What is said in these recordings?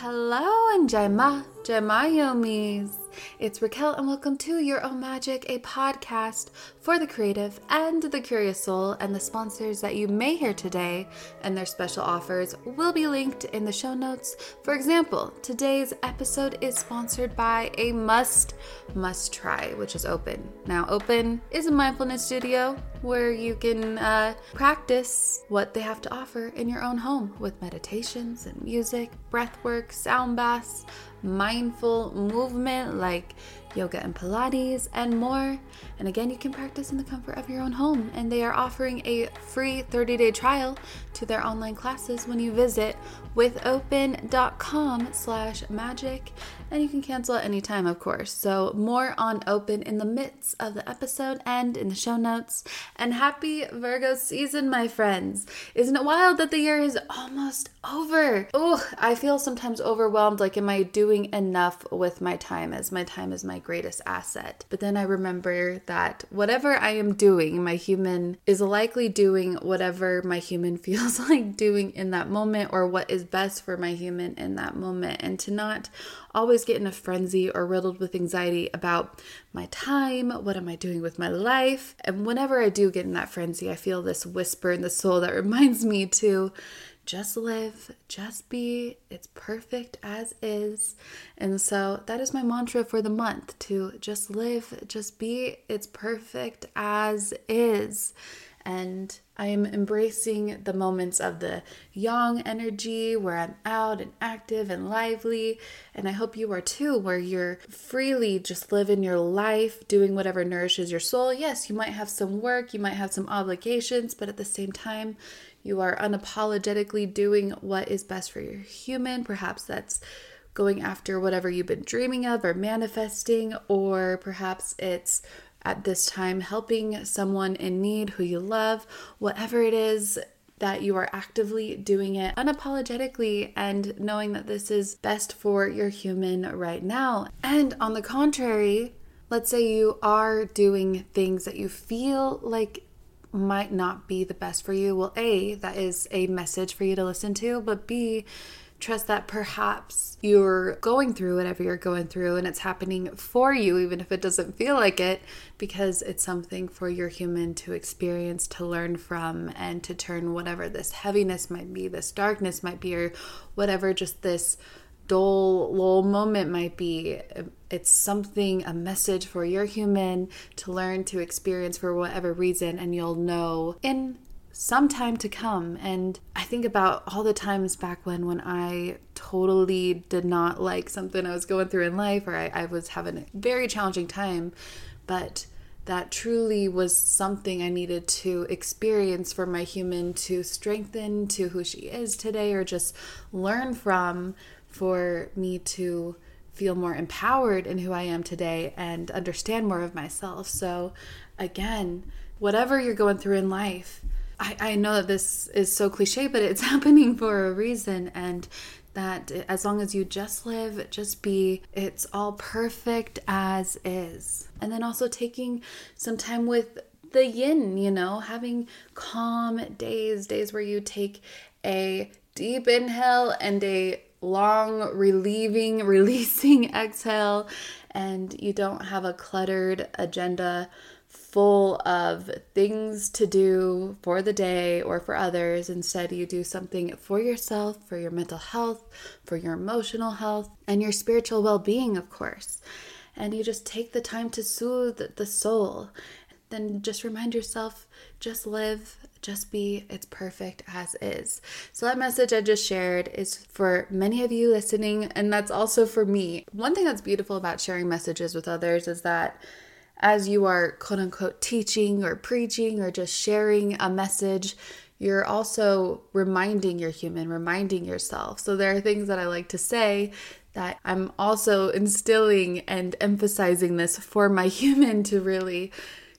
hello, and Jai Ma Yomis. It's Raquel, and welcome to Your Own Magic, a podcast for the creative and the curious soul, and the sponsors that you may hear today and their special offers will be linked in the show notes. For example, today's episode is sponsored by a must try, which is Open. Now, Open is a mindfulness studio where you can practice what they have to offer in your own home with meditations and music, breath work, sound baths, mindful movement like yoga and Pilates, and more. And again, you can practice in the comfort of your own home. And they are offering a free 30-day trial to their online classes when you visit withopen.com/magic. And you can cancel at any time, of course. So more on Open in the midst of the episode and in the show notes. And happy Virgo season, my friends. Isn't it wild that the year is almost over? Oh, I feel sometimes overwhelmed. Like, am I doing enough with my time, as my time is my greatest asset? But then I remember that whatever I am doing, my human is likely doing whatever my human feels like doing in that moment, or what is best for my human in that moment. And to not always get in a frenzy or riddled with anxiety about my time, what am I doing with my life? And whenever I do get in that frenzy, I feel this whisper in the soul that reminds me to just live, just be, it's perfect as is. And so that is my mantra for the month, to just live, just be, it's perfect as is. And I am embracing the moments of the yang energy where I'm out and active and lively. And I hope you are too, where you're freely just living your life, doing whatever nourishes your soul. Yes, you might have some work, you might have some obligations, but at the same time, you are unapologetically doing what is best for your human. Perhaps that's going after whatever you've been dreaming of or manifesting, or perhaps it's at this time helping someone in need who you love. Whatever it is, that you are actively doing it unapologetically and knowing that this is best for your human right now. And on the contrary, let's say you are doing things that you feel like might not be the best for you. Well, A, that is a message for you to listen to, but B, trust that perhaps you're going through whatever you're going through and it's happening for you, even if it doesn't feel like it, because it's something for your human to experience, to learn from, and to turn whatever this heaviness might be, this darkness might be, or whatever just this dull, lull moment might be. It's something, a message for your human to learn, to experience for whatever reason, and you'll know in some time to come. And I think about all the times back when I totally did not like something I was going through in life, or I was having a very challenging time, but that truly was something I needed to experience for my human to strengthen to who she is today, or just learn from, for me to feel more empowered in who I am today and understand more of myself. So again, whatever you're going through in life, I know that this is so cliche, but it's happening for a reason, and that as long as you just live, just be, it's all perfect as is. And then also taking some time with the yin, having calm days where you take a deep inhale and a long, releasing exhale, and you don't have a cluttered agenda full of things to do for the day or for others. Instead, you do something for yourself, for your mental health, for your emotional health, and your spiritual well-being, of course. And you just take the time to soothe the soul. Then just remind yourself, just live, just be, it's perfect as is. So that message I just shared is for many of you listening, and that's also for me. One thing that's beautiful about sharing messages with others is that as you are quote unquote teaching or preaching or just sharing a message, you're also reminding your human, reminding yourself. So there are things that I like to say that I'm also instilling and emphasizing this for my human to really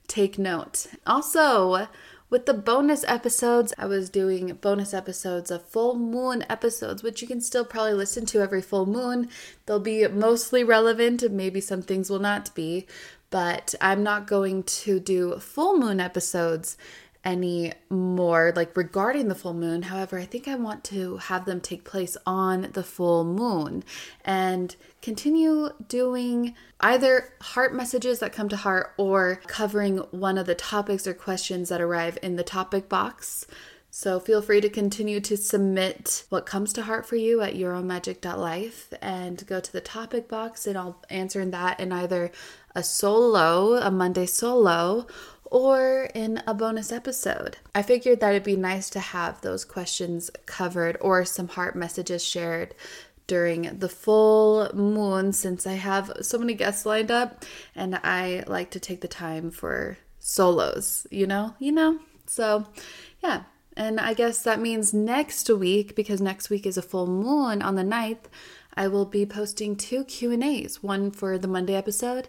take note. Also, with the bonus episodes, I was doing bonus episodes of full moon episodes, which you can still probably listen to every full moon. They'll be mostly relevant, and maybe some things will not be, but I'm not going to do full moon episodes any more like regarding the full moon. However, I think I want to have them take place on the full moon and continue doing either heart messages that come to heart or covering one of the topics or questions that arrive in the topic box. So feel free to continue to submit what comes to heart for you at Euromagic.life and go to the topic box, and I'll answer that in either a Monday solo, or in a bonus episode. I figured that it'd be nice to have those questions covered or some heart messages shared during the full moon, since I have so many guests lined up and I like to take the time for solos, you know? So yeah, and I guess that means next week, because next week is a full moon on the 9th, I will be posting 2 Q&As, one for the Monday episode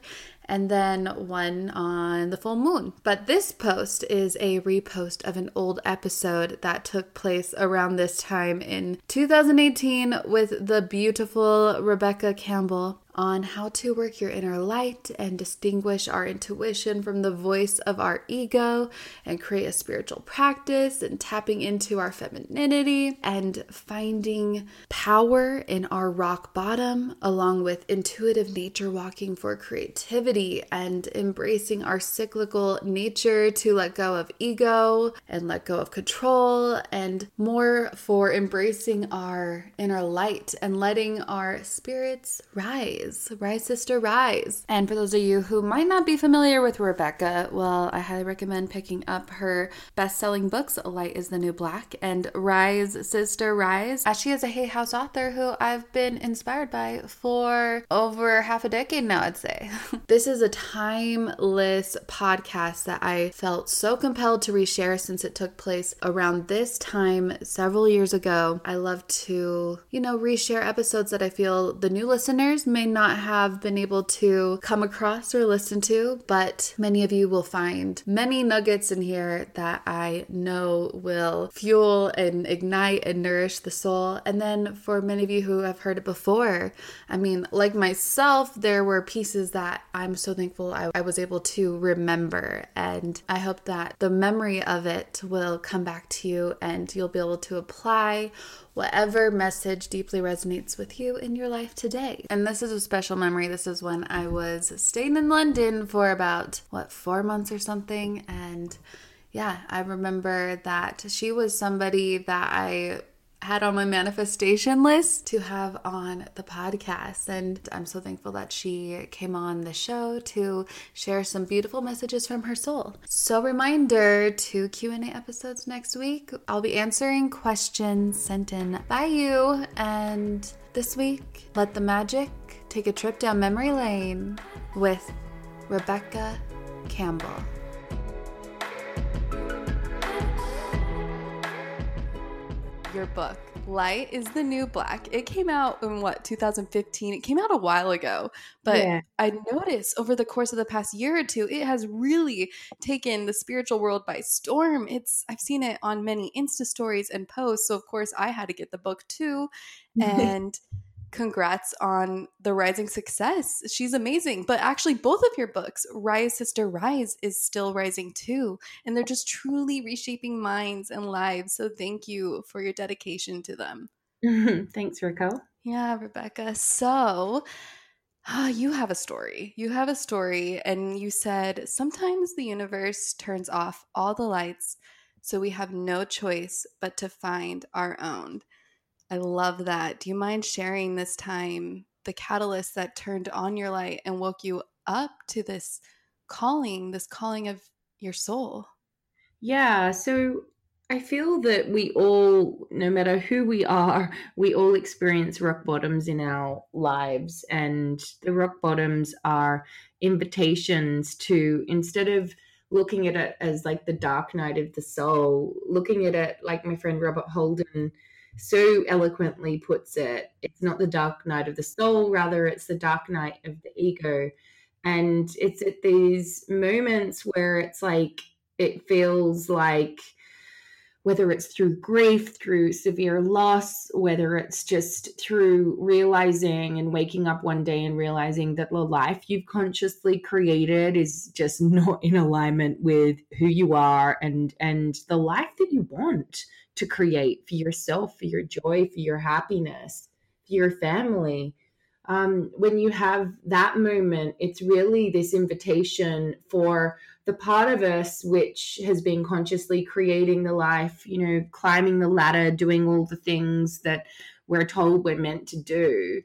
and then one on the full moon. But this post is a repost of an old episode that took place around this time in 2018 with the beautiful Rebecca Campbell on how to work your inner light and distinguish our intuition from the voice of our ego and create a spiritual practice and tapping into our femininity and finding power in our rock bottom, along with intuitive nature walking for creativity and embracing our cyclical nature to let go of ego and let go of control, and more for embracing our inner light and letting our spirits rise. Rise, sister, rise. And for those of you who might not be familiar with Rebecca, well, I highly recommend picking up her best-selling books, Light is the New Black and Rise, Sister, Rise, as she is a Hay House author who I've been inspired by for over half a decade now, I'd say. This is a timeless podcast that I felt so compelled to reshare since it took place around this time several years ago. I love to, reshare episodes that I feel the new listeners may not have been able to come across or listen to, but many of you will find many nuggets in here that I know will fuel and ignite and nourish the soul. And then for many of you who have heard it before, like myself, there were pieces that I'm so thankful I was able to remember, and I hope that the memory of it will come back to you and you'll be able to apply whatever message deeply resonates with you in your life today. And this is a special memory. This is when I was staying in London for about 4 months or something, and yeah, I remember that she was somebody that I had on my manifestation list to have on the podcast. And I'm so thankful that she came on the show to share some beautiful messages from her soul. So reminder, 2 Q&A episodes next week. I'll be answering questions sent in by you. And this week, let the magic take a trip down memory lane with Rebecca Campbell. Your book, Light is the New Black. It came out in 2015? It came out a while ago, but yeah. I noticed over the course of the past year or two, it has really taken the spiritual world by storm. I've seen it on many Insta stories and posts, so of course I had to get the book too. And congrats on the rising success. She's amazing. But actually, both of your books, Rise, Sister, Rise, is still rising too. And they're just truly reshaping minds and lives. So thank you for your dedication to them. Thanks, Raquel. Yeah, Rebecca. So you have a story. And you said, sometimes the universe turns off all the lights, so we have no choice but to find our own. I love that. Do you mind sharing this time, the catalyst that turned on your light and woke you up to this calling of your soul? Yeah. So I feel that we all, no matter who we are, we all experience rock bottoms in our lives. And the rock bottoms are invitations to, instead of looking at it as like the dark night of the soul, looking at it like my friend Robert Holden so eloquently puts it, it's not the dark night of the soul, rather it's the dark night of the ego. And it's at these moments where it feels like whether it's through grief, through severe loss, whether it's just through realizing and waking up one day and realizing that the life you've consciously created is just not in alignment with who you are and the life that you want to create for yourself, for your joy, for your happiness, for your family. When you have that moment, it's really this invitation for the part of us which has been consciously creating the life, you know, climbing the ladder, doing all the things that we're told we're meant to do,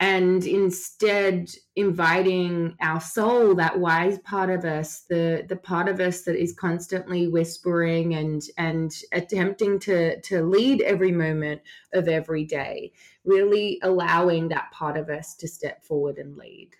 and instead inviting our soul, that wise part of us, the part of us that is constantly whispering and attempting to lead every moment of every day, really allowing that part of us to step forward and lead.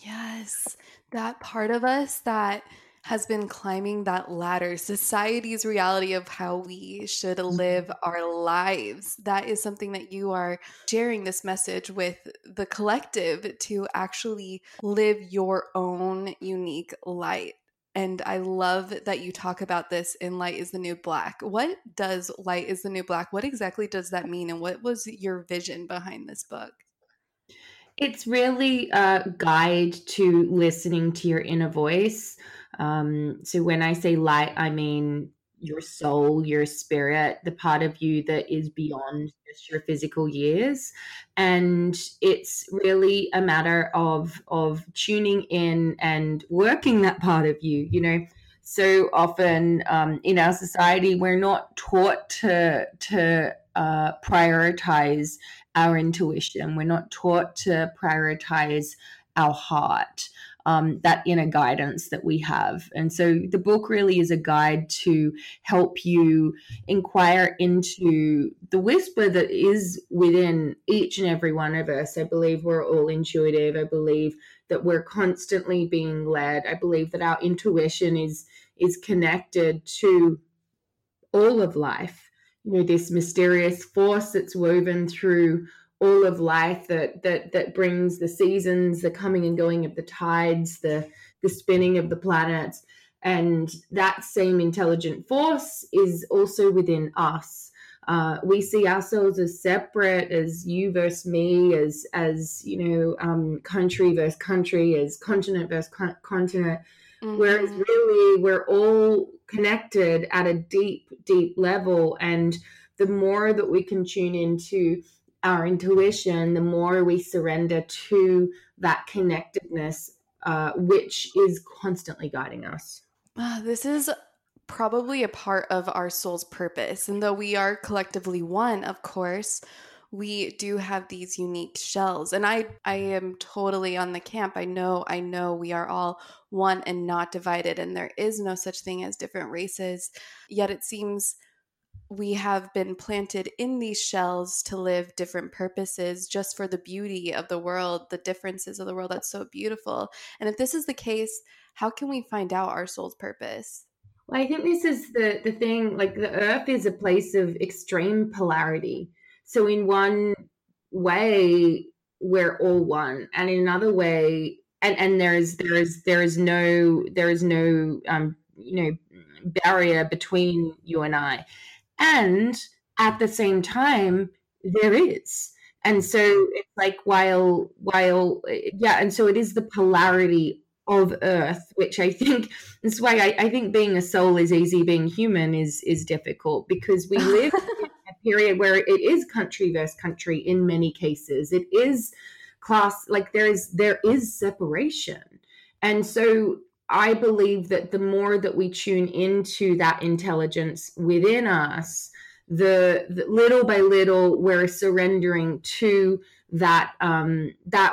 Yes, that part of us that has been climbing that ladder, society's reality of how we should live our lives. That is something that you are sharing this message with the collective to actually live your own unique light. And I love that you talk about this in Light is the New Black. What does Light is the New Black? What exactly does that mean? And what was your vision behind this book? It's really a guide to listening to your inner voice. So when I say light, I mean your soul, your spirit, the part of you that is beyond just your physical years. And it's really a matter of tuning in and working that part of you, you know. So often in our society, we're not taught to prioritize our intuition. We're not taught to prioritize our heart, that inner guidance that we have. And so the book really is a guide to help you inquire into the whisper that is within each and every one of us. I believe we're all intuitive. I believe that we're constantly being led. I believe that our intuition is connected to all of life. You know, this mysterious force that's woven through all of life that brings the seasons, the coming and going of the tides, the spinning of the planets. And that same intelligent force is also within us. We see ourselves as separate, as you versus me, as you know, country versus country, as continent versus continent. Mm-hmm. Whereas really we're all connected at a deep, deep level. And the more that we can tune into our intuition, the more we surrender to that connectedness, which is constantly guiding us. This is probably a part of our soul's purpose. And though we are collectively one, of course, we do have these unique shells. And I am totally on the camp. I know we are all one and not divided, and there is no such thing as different races. Yet it seems we have been planted in these shells to live different purposes just for the beauty of the world, the differences of the world. That's so beautiful. And if this is the case, how can we find out our soul's purpose? Well, I think this is the thing, like the earth is a place of extreme polarity. So in one way, we're all one, and in another way, and there is no barrier between you and I, and at the same time there is, and so it's like and so it is the polarity of earth, which I think is why I think being a soul is easy, being human is difficult, because we live. Period where it is country versus country in many cases. It is class, like there is separation. And so I believe that the more that we tune into that intelligence within us, the little by little we're surrendering to that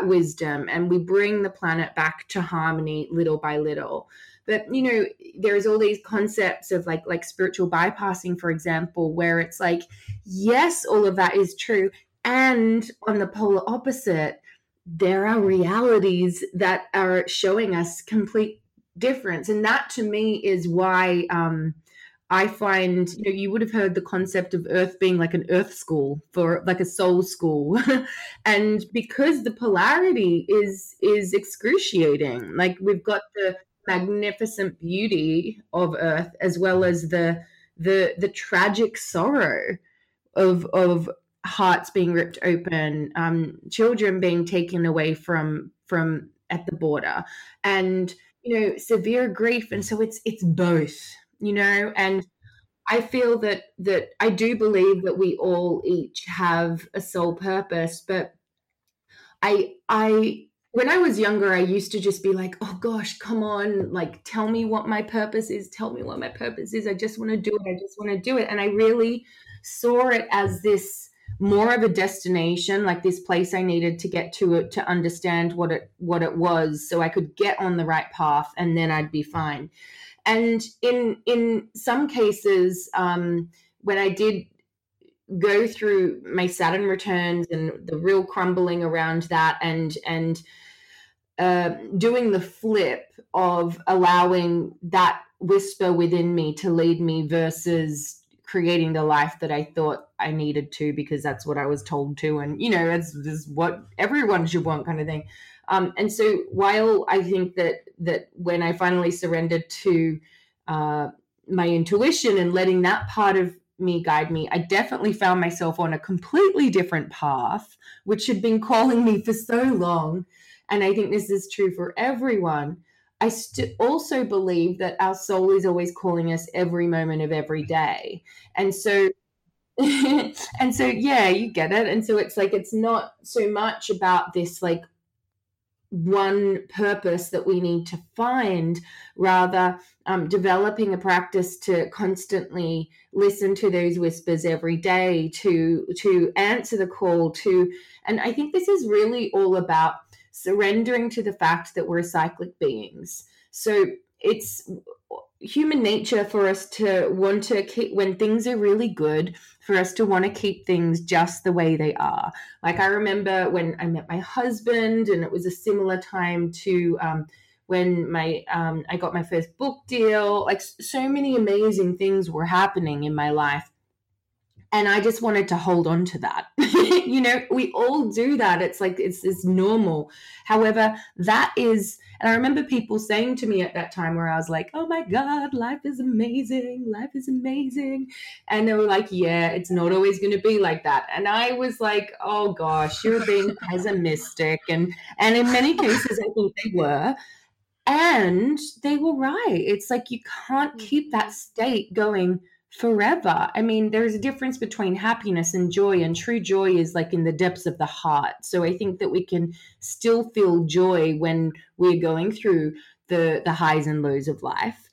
wisdom, and we bring the planet back to harmony little by little. But, you know, there's all these concepts of like spiritual bypassing, for example, where it's like, yes, all of that is true. And on the polar opposite, there are realities that are showing us complete difference. And that to me is why I find, you know, you would have heard the concept of earth being like an earth school, for like a soul school. And because the polarity is excruciating, like we've got the magnificent beauty of earth as well as the the tragic sorrow of hearts being ripped open, children being taken away from at the border, and severe grief. And so it's both, and I feel that I do believe that we all each have a soul purpose, but I when I was younger, I used to just be like, oh gosh, come on, like tell me what my purpose is. I just want to do it. And I really saw it as this more of a destination, like this place I needed to get to it to understand what it was, so I could get on the right path, and then I'd be fine. And in some cases, when I did go through my Saturn returns and the real crumbling around that, and doing the flip of allowing that whisper within me to lead me versus creating the life that I thought I needed to, because that's what I was told to, and that's what everyone should want, kind of thing. And so while I think that when I finally surrendered to my intuition and letting that part of me guide me, I definitely found myself on a completely different path, which had been calling me for so long. And I think this is true for everyone. I also believe that our soul is always calling us every moment of every day. And so, yeah, you get it. And so it's like, it's not so much about this, like, one purpose that we need to find, rather developing a practice to constantly listen to those whispers every day, to answer the call to. And I think this is really all about surrendering to the fact that we're cyclic beings. So it's human nature for us to want to keep, when things are really good, for us to want to keep things just the way they are. Like, I remember when I met my husband, and it was a similar time to when I got my first book deal. Like, so many amazing things were happening in my life, and I just wanted to hold on to that. We all do that. It's like, it's normal. However, that is, and I remember people saying to me at that time where I was like, oh my God, life is amazing. And they were like, yeah, it's not always going to be like that. And I was like, oh gosh, you're being pessimistic. And in many cases, I think they were. And they were right. It's like, you can't keep that state going forever. I mean, there's a difference between happiness and joy, and true joy is like in the depths of the heart. So I think that we can still feel joy when we're going through the highs and lows of life.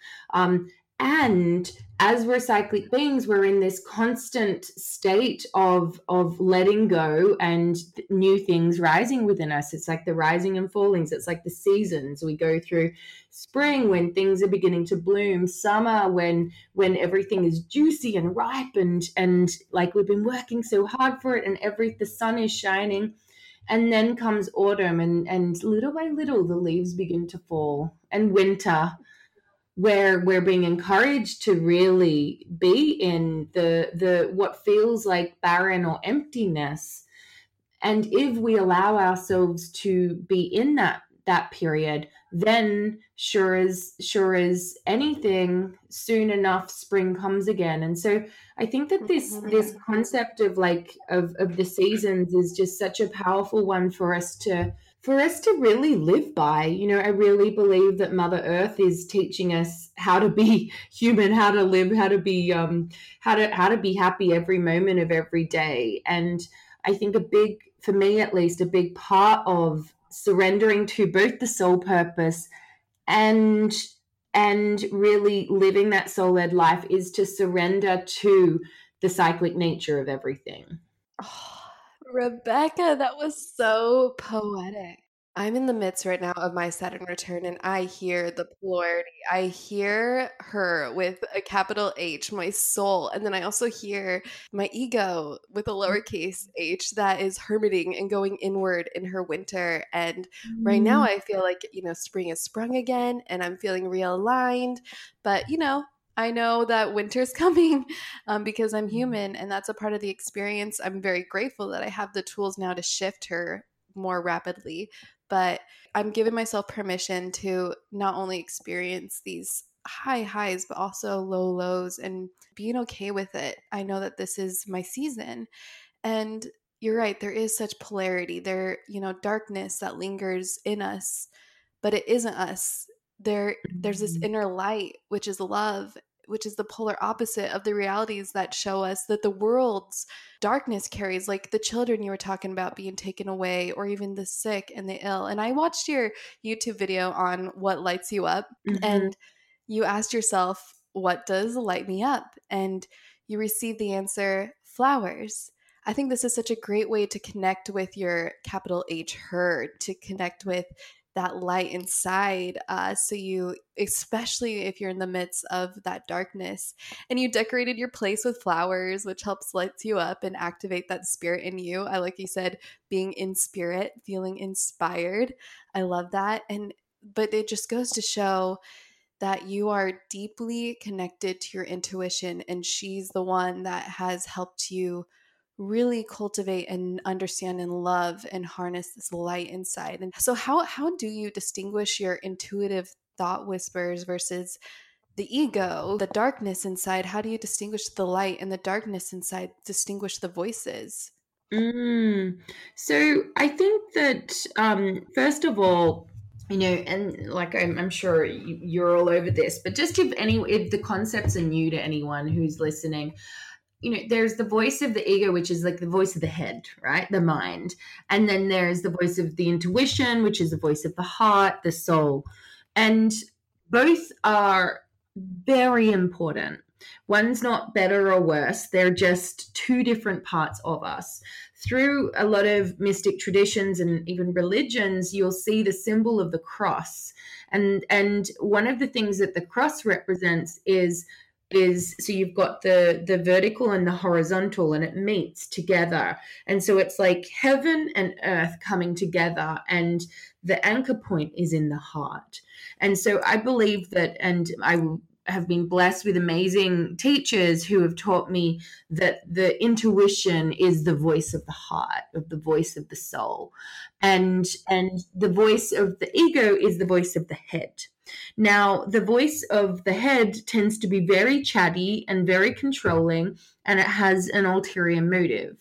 And as we're cyclic beings, we're in this constant state of letting go and new things rising within us. It's like the rising and fallings. It's like the seasons. We go through spring when things are beginning to bloom, summer when everything is juicy and ripe and like we've been working so hard for it, and the sun is shining. And then comes autumn, and little by little the leaves begin to fall, and winter, where we're being encouraged to really be in the what feels like barren or emptiness. And if we allow ourselves to be in that period, then sure as anything, soon enough spring comes again. And so I think that this concept of the seasons is just such a powerful one for us to really live by. I really believe that Mother Earth is teaching us how to be human, how to live, how to be how to be happy every moment of every day. And I think for me at least, a big part of surrendering to both the soul purpose and really living that soul-led life is to surrender to the cyclic nature of everything. Oh. Rebecca, that was so poetic. I'm in the midst right now of my Saturn return, and I hear the polarity. I hear her with a capital H, my soul. And then I also hear my ego with a lowercase h that is hermiting and going inward in her winter. And right now I feel like, spring has sprung again, and I'm feeling realigned. But, I know that winter's coming because I'm human, and that's a part of the experience. I'm very grateful that I have the tools now to shift her more rapidly, but I'm giving myself permission to not only experience these high highs, but also low lows, and being okay with it. I know that this is my season. And you're right. There is such polarity there, darkness that lingers in us, but it isn't us. There's this inner light, which is love, which is the polar opposite of the realities that show us that the world's darkness carries, like the children you were talking about being taken away, or even the sick and the ill. And I watched your YouTube video on what lights you up, and you asked yourself, what does light me up? And you received the answer, flowers. I think this is such a great way to connect with your capital H herd, to connect with that light inside. So you, especially if you're in the midst of that darkness, and you decorated your place with flowers, which helps lights you up and activate that spirit in you. I like you said, being in spirit, feeling inspired. I love that. But it just goes to show that you are deeply connected to your intuition, and she's the one that has helped you really cultivate and understand and love and harness this light inside. And so how do you distinguish your intuitive thought whispers versus the ego, the darkness inside? How do you distinguish the light and the darkness inside, distinguish the voices? So I think that, first of all, and like I'm sure you're all over this, but just if the concepts are new to anyone who's listening, there's the voice of the ego, which is like the voice of the head, right? The mind. And then there's the voice of the intuition, which is the voice of the heart, the soul. And both are very important. One's not better or worse. They're just two different parts of us. Through a lot of mystic traditions and even religions, you'll see the symbol of the cross. And one of the things that the cross represents is so you've got the vertical and the horizontal, and it meets together. And so it's like heaven and earth coming together, and the anchor point is in the heart. And so I believe that, and I have been blessed with amazing teachers who have taught me that the intuition is the voice of the heart, of the voice of the soul. And the voice of the ego is the voice of the head. Now, the voice of the head tends to be very chatty and very controlling, and it has an ulterior motive.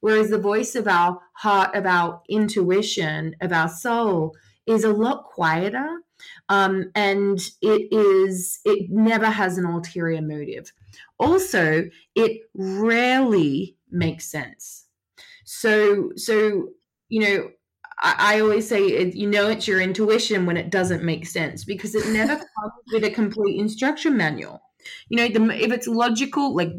Whereas the voice of our heart, of our intuition, of our soul is a lot quieter, and it never has an ulterior motive. Also, it rarely makes sense. So I always say, it's your intuition when it doesn't make sense, because it never comes with a complete instruction manual. If it's logical, like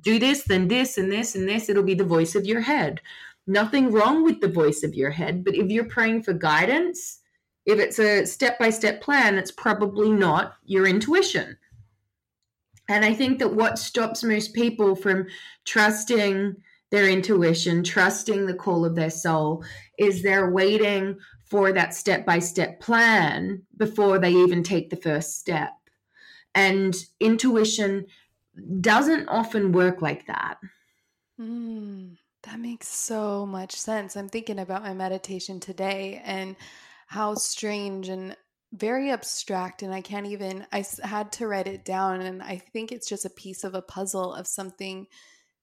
do this, then this and this and this, it'll be the voice of your head. Nothing wrong with the voice of your head. But if you're praying for guidance, if it's a step-by-step plan, it's probably not your intuition. And I think that what stops most people from trusting their intuition, trusting the call of their soul, is they're waiting for that step-by-step plan before they even take the first step. And intuition doesn't often work like that. That makes so much sense. I'm thinking about my meditation today and how strange and very abstract, and I had to write it down, and I think it's just a piece of a puzzle of something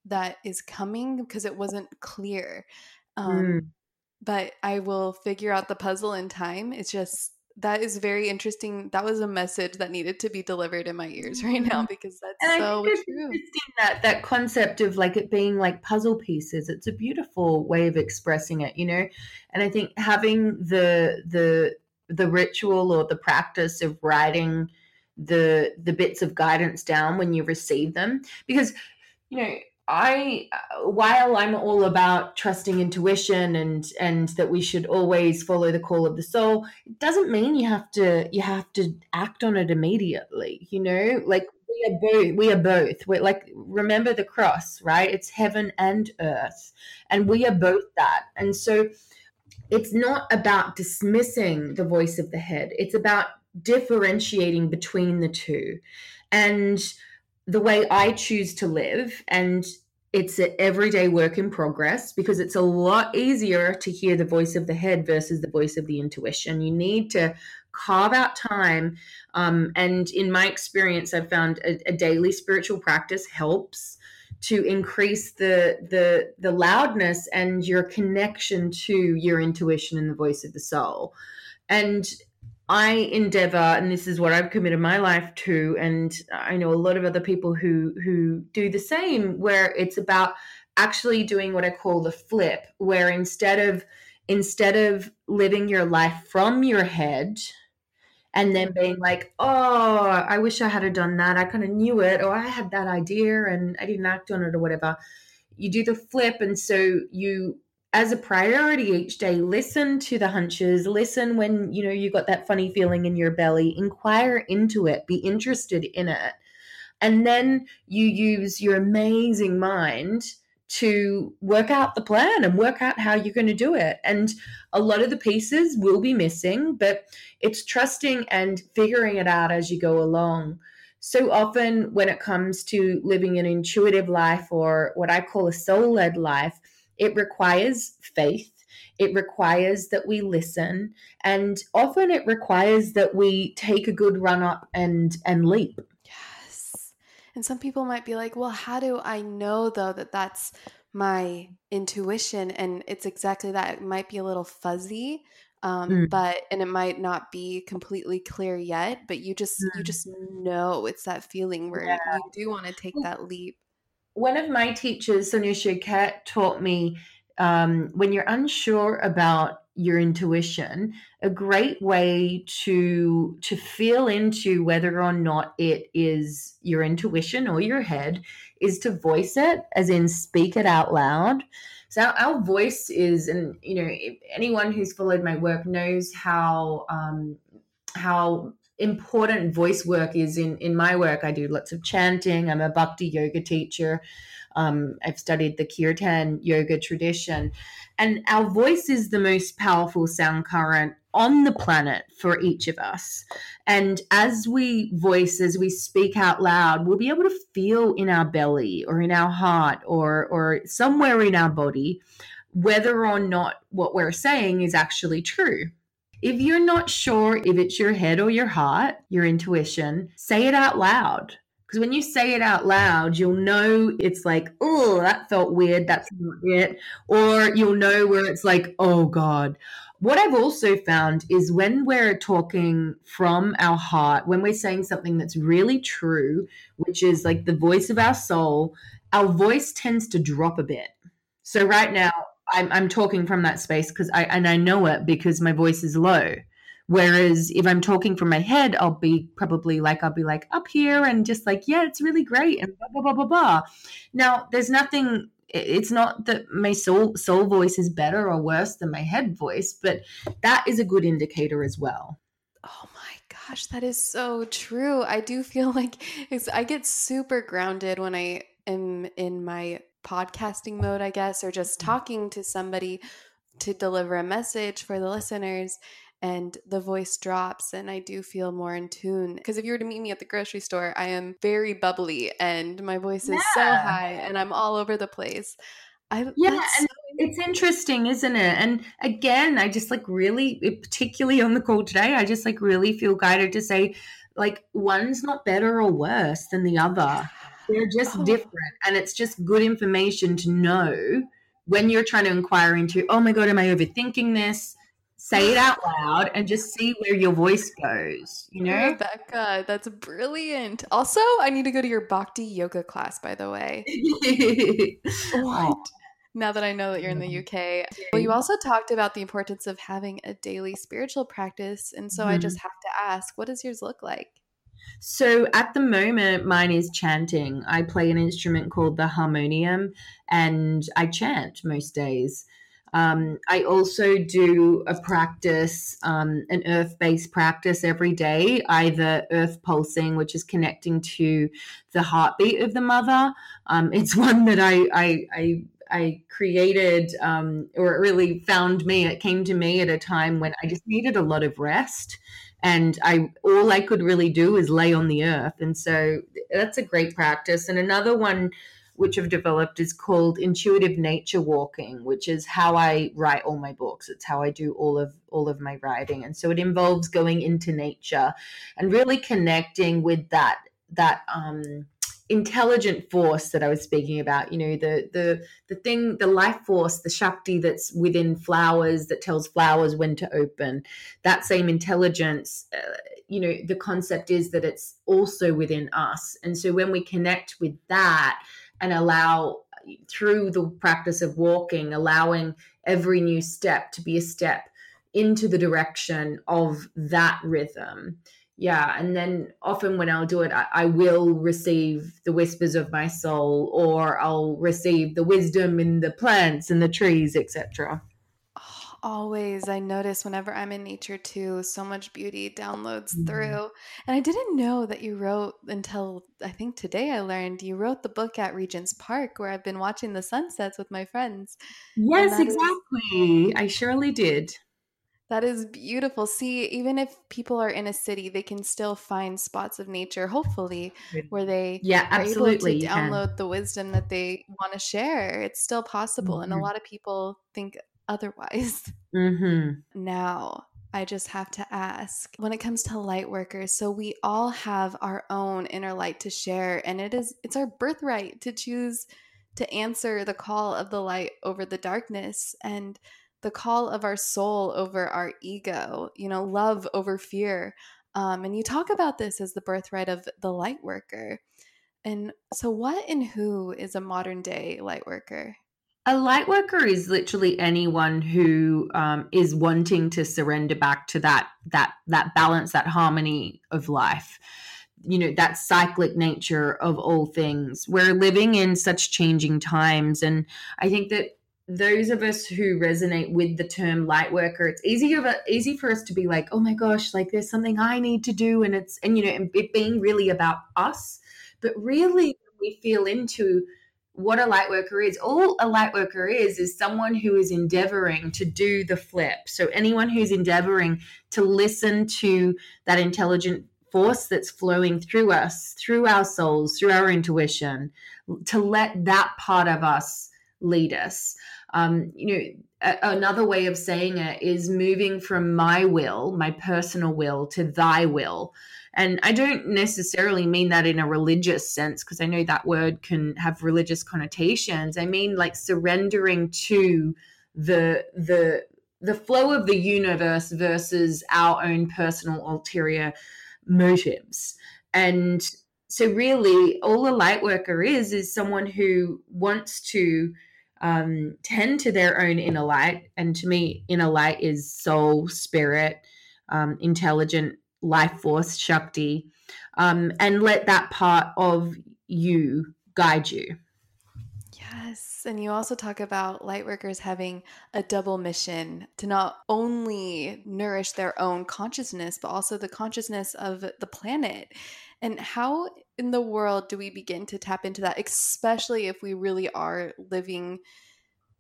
that is coming, because it wasn't clear. But I will figure out the puzzle in time. It's just, that is very interesting. That was a message that needed to be delivered in my ears right now, because that's so true. Interesting that concept of like it being like puzzle pieces, it's a beautiful way of expressing it, and I think having the ritual or the practice of writing the bits of guidance down when you receive them, because, while I'm all about trusting intuition and that we should always follow the call of the soul, it doesn't mean you have to act on it immediately. Like we are both. We're like, remember the cross, right? It's heaven and earth, and we are both that. And so it's not about dismissing the voice of the head. It's about differentiating between the two. And the way I choose to live, and It's an everyday work in progress, because it's a lot easier to hear the voice of the head versus the voice of the intuition. You need to carve out time. And in my experience, I've found a daily spiritual practice helps to increase the loudness and your connection to your intuition and the voice of the soul. And I endeavor, and this is what I've committed my life to, and I know a lot of other people who do the same, where it's about actually doing what I call the flip, where instead of living your life from your head and then being like, oh, I wish I had done that, I kind of knew it, or I had that idea and I didn't act on it or whatever, you do the flip. And so you, as a priority each day, listen to the hunches, listen when, you know, you got that funny feeling in your belly, inquire into it, be interested in it. And then you use your amazing mind to work out the plan and work out how you're going to do it. And a lot of the pieces will be missing, but it's trusting and figuring it out as you go along. So often when it comes to living an intuitive life, or what I call a soul-led life, it requires faith. It requires that we listen. And often it requires that we take a good run up and leap. Yes. And some people might be like, well, how do I know though that that's my intuition? And it's exactly that. It might be a little fuzzy, but it might not be completely clear yet, but you just know it's that feeling where you do want to take that leap. One of my teachers, Sonia Kat, taught me when you're unsure about your intuition, a great way to feel into whether or not it is your intuition or your head is to voice it, as in speak it out loud. So our voice is, and you know, if anyone who's followed my work knows how important voice work is in my work. I do lots of chanting. I'm a bhakti yoga teacher. I've studied the kirtan yoga tradition, and our voice is the most powerful sound current on the planet for each of us. And as we voice, as we speak out loud, we'll be able to feel in our belly or in our heart or somewhere in our body whether or not what we're saying is actually true. If you're not sure if it's your head or your heart, your intuition, say it out loud. Because when you say it out loud, you'll know it's like, oh, that felt weird, that's not it. Or you'll know where it's like, oh, God. What I've also found is when we're talking from our heart, when we're saying something that's really true, which is like the voice of our soul, our voice tends to drop a bit. So right now, I'm talking from that space because I know it because my voice is low. Whereas if I'm talking from my head, I'll be like up here and just like, yeah, it's really great and blah, blah, blah, blah, blah. Now there's nothing, it's not that my soul voice is better or worse than my head voice, but that is a good indicator as well. Oh my gosh, that is so true. I do feel like I get super grounded when I am in my podcasting mode, I guess, or just talking to somebody to deliver a message for the listeners, and the voice drops and I do feel more in tune. Because if you were to meet me at the grocery store, I am very bubbly and my voice is so high and I'm all over the place. It's interesting, isn't it? And again, I just like really, particularly on the call today, I just like really feel guided to say like one's not better or worse than the other. They're just different, and it's just good information to know when you're trying to inquire into, oh my God, am I overthinking this? Say it out loud and just see where your voice goes, you know? Rebecca, that's brilliant. Also, I need to go to your bhakti yoga class, by the way. What? Now that I know that you're in the UK. Well, you also talked about the importance of having a daily spiritual practice. And so I just have to ask, what does yours look like? So at the moment, mine is chanting. I play an instrument called the harmonium and I chant most days. I also do a practice, an earth-based practice every day, either earth pulsing, which is connecting to the heartbeat of the mother. It's one that I created, or it really found me. It came to me at a time when I just needed a lot of rest. And all I could really do is lay on the earth. And so that's a great practice. And another one which I've developed is called intuitive nature walking, which is how I write all my books. It's how I do all of my writing. And so it involves going into nature and really connecting with that intelligent force that I was speaking about, you know, the thing, the life force, the Shakti that's within flowers, that tells flowers when to open. That same intelligence, you know, the concept is that it's also within us. And so when we connect with that and allow, through the practice of walking, allowing every new step to be a step into the direction of that rhythm. Yeah. And then often when I'll do it, I will receive the whispers of my soul, or I'll receive the wisdom in the plants and the trees, etc. Oh, always. I notice whenever I'm in nature too, so much beauty downloads through. And I didn't know that you wrote until I think today I learned you wrote the book at Regent's Park, where I've been watching the sunsets with my friends. Yes, exactly. I surely did. That is beautiful. See, even if people are in a city, they can still find spots of nature, hopefully, where they are able to download the wisdom that they want to share. It's still possible. Mm-hmm. And a lot of people think otherwise. Mm-hmm. Now, I just have to ask, when it comes to light workers, so we all have our own inner light to share, and it's our birthright to choose to answer the call of the light over the darkness, and the call of our soul over our ego, you know, love over fear. And you talk about this as the birthright of the light worker. And so what and who is a modern day light worker? A light worker is literally anyone who is wanting to surrender back to that balance, that harmony of life. You know, that cyclic nature of all things. We're living in such changing times. And I think that those of us who resonate with the term light worker, it's easy for us to be like, oh my gosh, like there's something I need to do. And it's, and you know, and it being really about us, but really we feel into what a light worker is. All a light worker is someone who is endeavoring to do the flip. So anyone who's endeavoring to listen to that intelligent force that's flowing through us, through our souls, through our intuition, to let that part of us lead us. Another way of saying it is moving from my will, my personal will, to thy will. And I don't necessarily mean that in a religious sense, because I know that word can have religious connotations. I mean, like surrendering to the flow of the universe versus our own personal ulterior motives. And so really all a light worker is someone who wants to tend to their own inner light. And to me, inner light is soul, spirit, intelligent life force, Shakti, and let that part of you guide you. Yes. And you also talk about light workers having a double mission to not only nourish their own consciousness, but also the consciousness of the planet. And how in the world do we begin to tap into that, especially if we really are living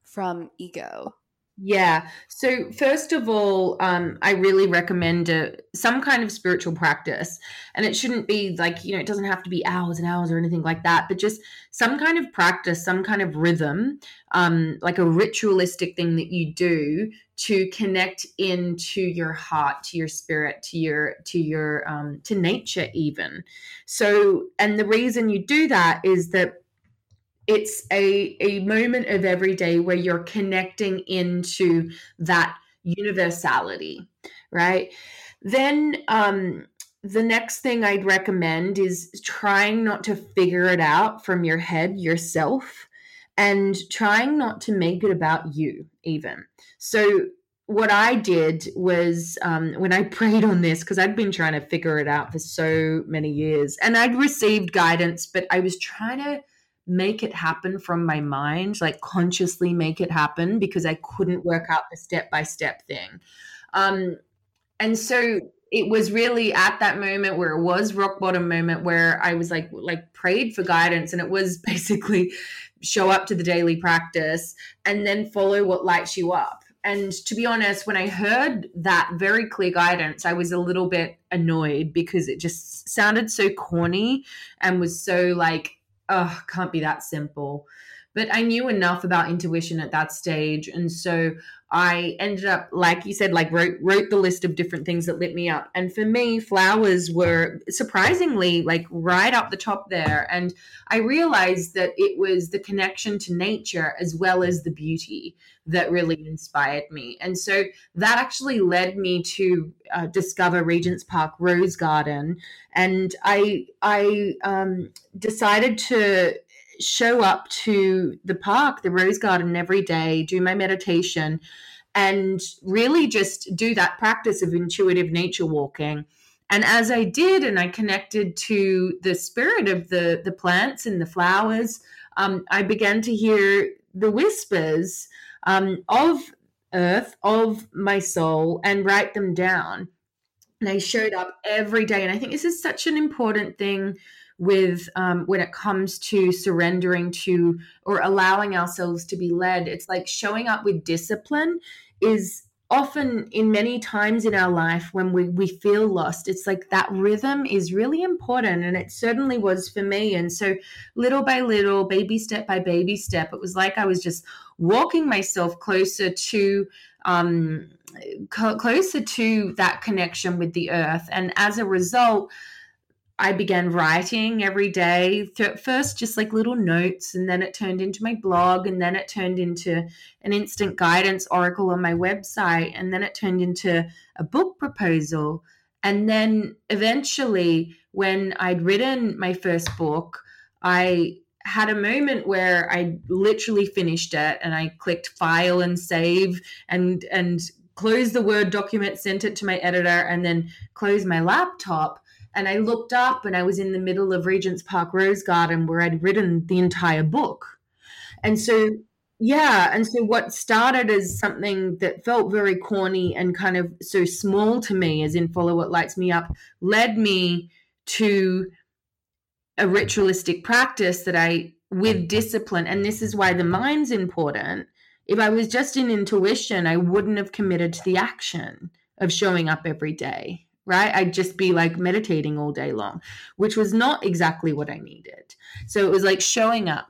from ego? Yeah. So first of all, I really recommend some kind of spiritual practice, and it shouldn't be like, you know, it doesn't have to be hours and hours or anything like that, but just some kind of practice, some kind of rhythm, like a ritualistic thing that you do to connect into your heart, to your spirit, to your to nature even. So, and the reason you do that is that it's a moment of every day where you're connecting into that universality, right? Then the next thing I'd recommend is trying not to figure it out from your head yourself, and trying not to make it about you even. So what I did was when I prayed on this, because I'd been trying to figure it out for so many years, and I'd received guidance, but I was trying to make it happen from my mind, like consciously make it happen, because I couldn't work out the step-by-step thing. And so it was really at that moment where it was rock bottom moment where I was like prayed for guidance, and it was basically show up to the daily practice and then follow what lights you up. And to be honest, when I heard that very clear guidance, I was a little bit annoyed because it just sounded so corny and was so like, oh, can't be that simple. But I knew enough about intuition at that stage. And so I ended up, like you said, like wrote the list of different things that lit me up. And for me, flowers were surprisingly like right up the top there. And I realized that it was the connection to nature as well as the beauty that really inspired me. And so that actually led me to discover Regent's Park Rose Garden. And I decided to show up to the park, the Rose Garden, every day, do my meditation, and really just do that practice of intuitive nature walking. And as I did, and I connected to the spirit of the plants and the flowers, I began to hear the whispers of earth, of my soul, and write them down. And I showed up every day. And I think this is such an important thing with when it comes to surrendering to or allowing ourselves to be led. It's like showing up with discipline is often, in many times in our life when we feel lost, it's like that rhythm is really important. And it certainly was for me. And so little by little, baby step, it was like I was just walking myself closer to that connection with the earth. And as a result, I began writing every day, first just like little notes, and then it turned into my blog, and then it turned into an instant guidance oracle on my website, and then it turned into a book proposal. And then eventually, when I'd written my first book, I had a moment where I literally finished it, and I clicked file and save and closed the Word document, sent it to my editor, and then closed my laptop. And I looked up and I was in the middle of Regent's Park Rose Garden, where I'd written the entire book. And so, yeah. And so what started as something that felt very corny and kind of so small to me, as in follow what lights me up, led me to a ritualistic practice that I, with discipline, and this is why the mind's important. If I was just in intuition, I wouldn't have committed to the action of showing up every day. Right? I'd just be like meditating all day long, which was not exactly what I needed. So it was like showing up.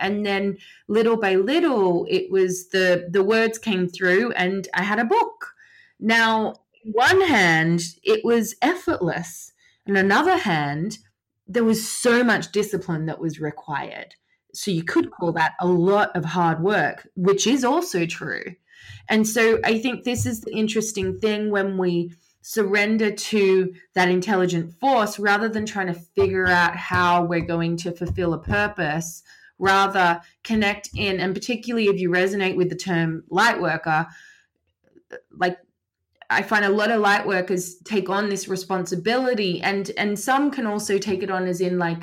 And then little by little, it was the words came through and I had a book. Now, on one hand, it was effortless. On another hand, there was so much discipline that was required. So you could call that a lot of hard work, which is also true. And so I think this is the interesting thing when we surrender to that intelligent force, rather than trying to figure out how we're going to fulfill a purpose, rather connect in, and particularly if you resonate with the term light worker, like I find a lot of light workers take on this responsibility, and some can also take it on as in like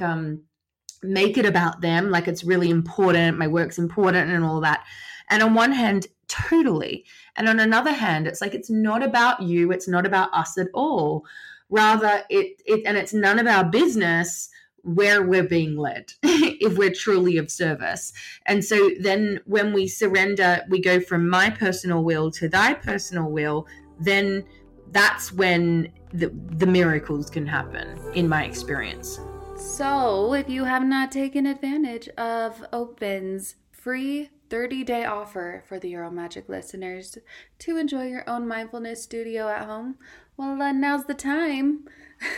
make it about them, like it's really important, my work's important and all that. And on one hand, totally. And on another hand, it's like, it's not about you. It's not about us at all. Rather, and it's none of our business where we're being led if we're truly of service. And so then when we surrender, we go from my personal will to thy personal will, then that's when the miracles can happen, in my experience. So if you have not taken advantage of Open's free 30-day offer for the Euromagic listeners to enjoy your own mindfulness studio at home, well, now's the time.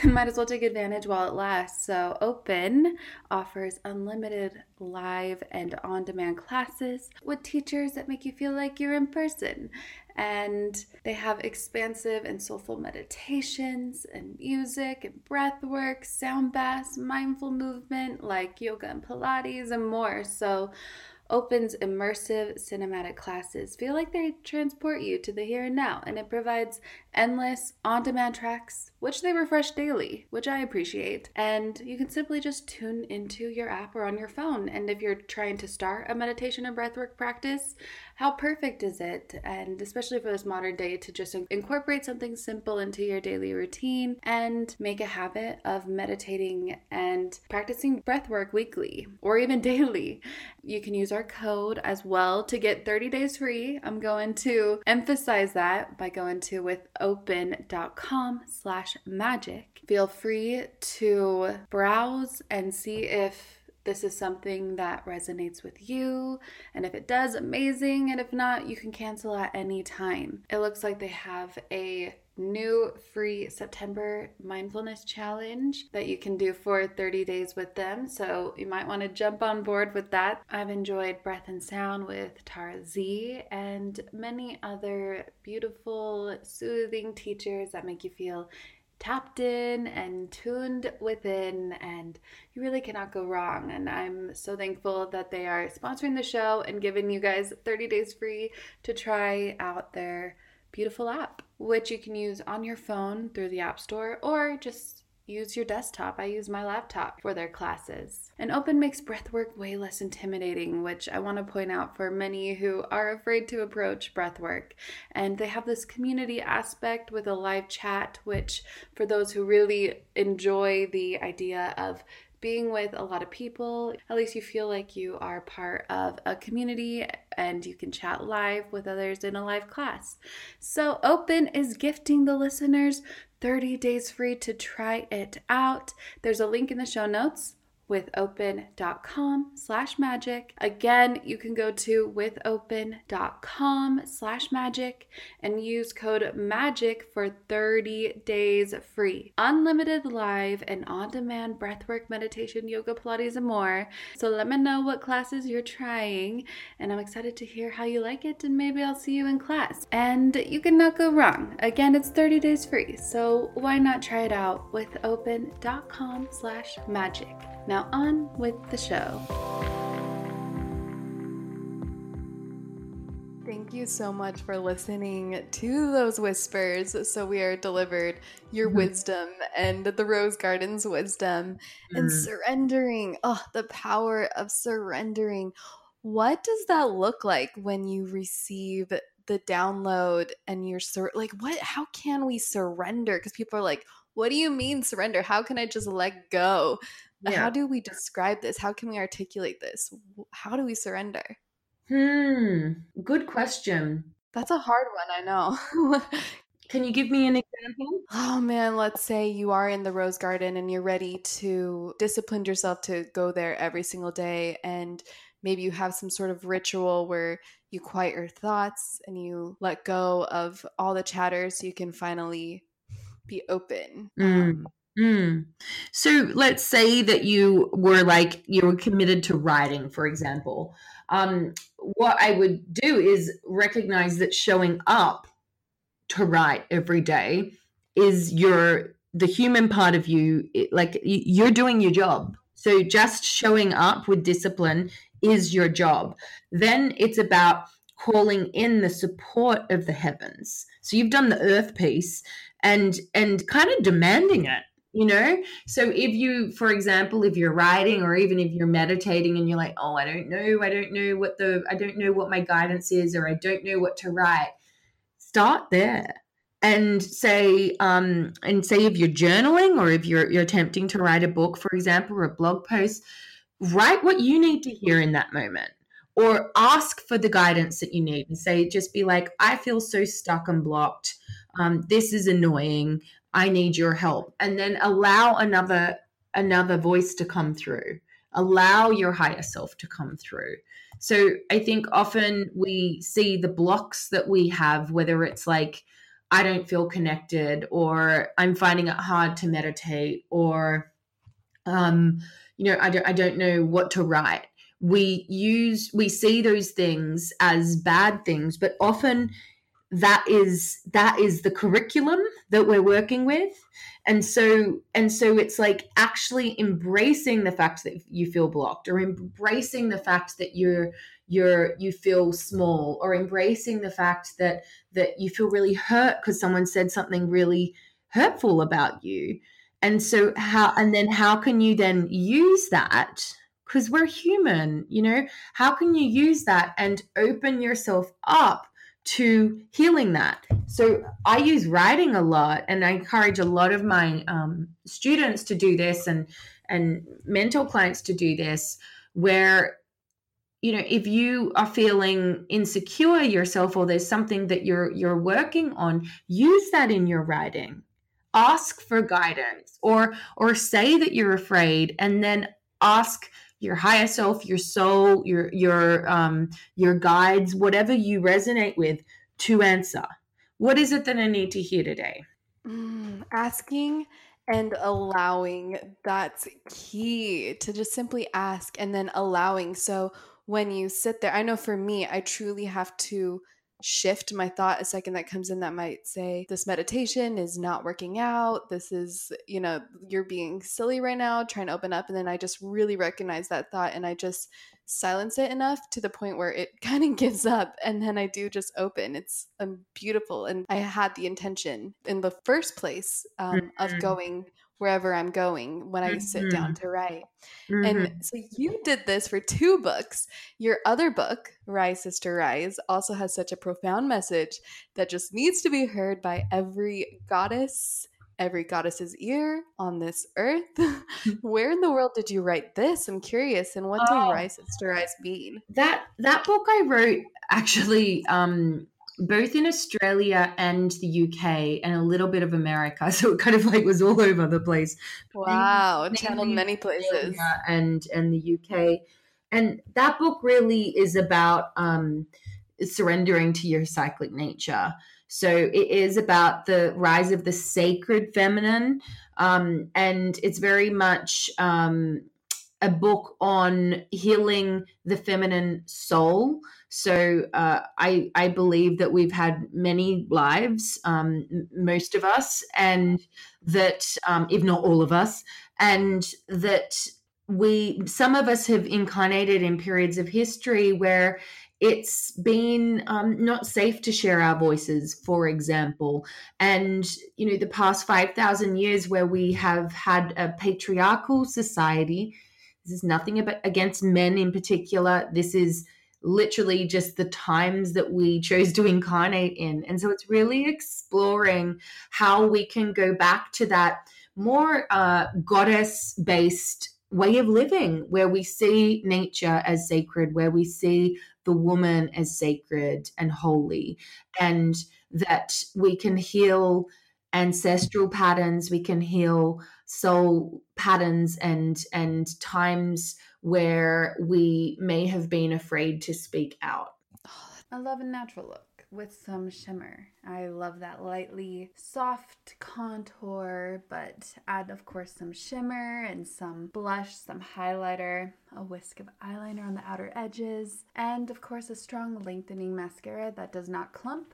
Might as well take advantage while it lasts. So Open offers unlimited live and on-demand classes with teachers that make you feel like you're in person. And they have expansive and soulful meditations and music and breath work, sound baths, mindful movement like yoga and Pilates and more. So Open's immersive cinematic classes feel like they transport you to the here and now, and it provides endless on-demand tracks, which they refresh daily, which I appreciate. And you can simply just tune into your app or on your phone. And if you're trying to start a meditation and breathwork practice, how perfect is it? And especially for this modern day, to just incorporate something simple into your daily routine and make a habit of meditating and practicing breath work weekly or even daily. You can use our code as well to get 30 days free. I'm going to emphasize that by going to withopen.com/magic. Feel free to browse and see if this is something that resonates with you, and if it does, amazing, and if not, you can cancel at any time. It looks like they have a new free September mindfulness challenge that you can do for 30 days with them, so you might want to jump on board with that. I've enjoyed Breath and Sound with Tara Z and many other beautiful, soothing teachers that make you feel tapped in and tuned within, and you really cannot go wrong. And I'm so thankful that they are sponsoring the show and giving you guys 30 days free to try out their beautiful app, which you can use on your phone through the App Store or just use your desktop. I use my laptop for their classes. And Open makes breathwork way less intimidating, which I want to point out for many who are afraid to approach breathwork. And they have this community aspect with a live chat, which for those who really enjoy the idea of being with a lot of people, at least you feel like you are part of a community and you can chat live with others in a live class. So Open is gifting the listeners 30 days free to try it out. There's a link in the show notes, withopen.com/magic. Again, you can go to withopen.com/magic and use code MAGIC for 30 days free. Unlimited live and on-demand breathwork, meditation, yoga, Pilates, and more. So let me know what classes you're trying, and I'm excited to hear how you like it, and maybe I'll see you in class. And you cannot go wrong. Again, it's 30 days free, so why not try it out? withopen.com/magic. Now on with the show. Thank you so much for listening to those whispers. So we are delivered your wisdom and the Rose Garden's wisdom and surrendering. Oh, the power of surrendering. What does that look like when you receive the download and you're how can we surrender? Because people are like, what do you mean surrender? How can I just let go? Yeah. How do we describe this? How can we articulate this? How do we surrender? Good question. That's a hard one, I know. Can you give me an example? Oh man, let's say you are in the Rose Garden and you're ready to discipline yourself to go there every single day, and maybe you have some sort of ritual where you quiet your thoughts and you let go of all the chatter so you can finally be open. So let's say that you were committed to writing, for example. What I would do is recognize that showing up to write every day is the human part of you. You're doing your job. So just showing up with discipline is your job. Then it's about calling in the support of the heavens. So you've done the earth piece and kind of demanding it. You know, so if you, for example, if you're writing or even if you're meditating and you're like, oh, I don't know what my guidance is, or I don't know what to write, start there and say if you're journaling or if you're attempting to write a book, for example, or a blog post, write what you need to hear in that moment, or ask for the guidance that you need and say, just be like, I feel so stuck and blocked. This is annoying. I need your help. And then allow another voice to come through. Allow your higher self to come through. So I think often we see the blocks that we have, whether it's like, I don't feel connected, or I'm finding it hard to meditate, or, I don't know what to write. We see those things as bad things, but often that is the curriculum that we're working with. And so it's like actually embracing the fact that you feel blocked, or embracing the fact that you feel small, or embracing the fact that you feel really hurt because someone said something really hurtful about you. And so how can you then use that because we're human, you know. How can you use that and open yourself up to healing that? So I use writing a lot, and I encourage a lot of my students to do this and mentor clients to do this, where, you know, if you are feeling insecure yourself or there's something that you're working on, use that in your writing. Ask for guidance, or say that you're afraid, and then ask your higher self, your soul, your guides, whatever you resonate with, to answer. What is it that I need to hear today? Asking and allowing, that's key, to just simply ask and then allowing. So when you sit there, I know for me, I truly have to shift my thought a second that comes in that might say, this meditation is not working out. This is, you know, you're being silly right now, trying to open up. And then I just really recognize that thought, and I just silence it enough to the point where it kind of gives up. And then I do just open. It's beautiful. And I had the intention in the first place of going wherever I'm going when I sit down to write. And so you did this for 2 books. Your other book, Rise, Sister, Rise, also has such a profound message that just needs to be heard by every goddess, every goddess's ear on this earth. Where in the world did you write this? I'm curious. And what did Rise, Sister, Rise mean? That book I wrote actually both in Australia and the UK and a little bit of America. So it kind of like was all over the place. Wow. Channeled many places. And the UK. And that book really is about surrendering to your cyclic nature. So it is about the rise of the sacred feminine. And it's very much a book on healing the feminine soul. So I believe that we've had many lives, most of us, and that if not all of us, and that some of us have incarnated in periods of history where it's been not safe to share our voices, for example. And, you know, the past 5,000 years where we have had a patriarchal society, this is nothing against men in particular. This is literally just the times that we chose to incarnate in. And so it's really exploring how we can go back to that more goddess-based way of living, where we see nature as sacred, where we see the woman as sacred and holy, and that we can heal ancestral patterns, we can heal soul patterns and times where we may have been afraid to speak out. I love a natural look with some shimmer. I love that lightly soft contour, but add of course some shimmer and some blush, some highlighter, a whisk of eyeliner on the outer edges, and of course a strong lengthening mascara that does not clump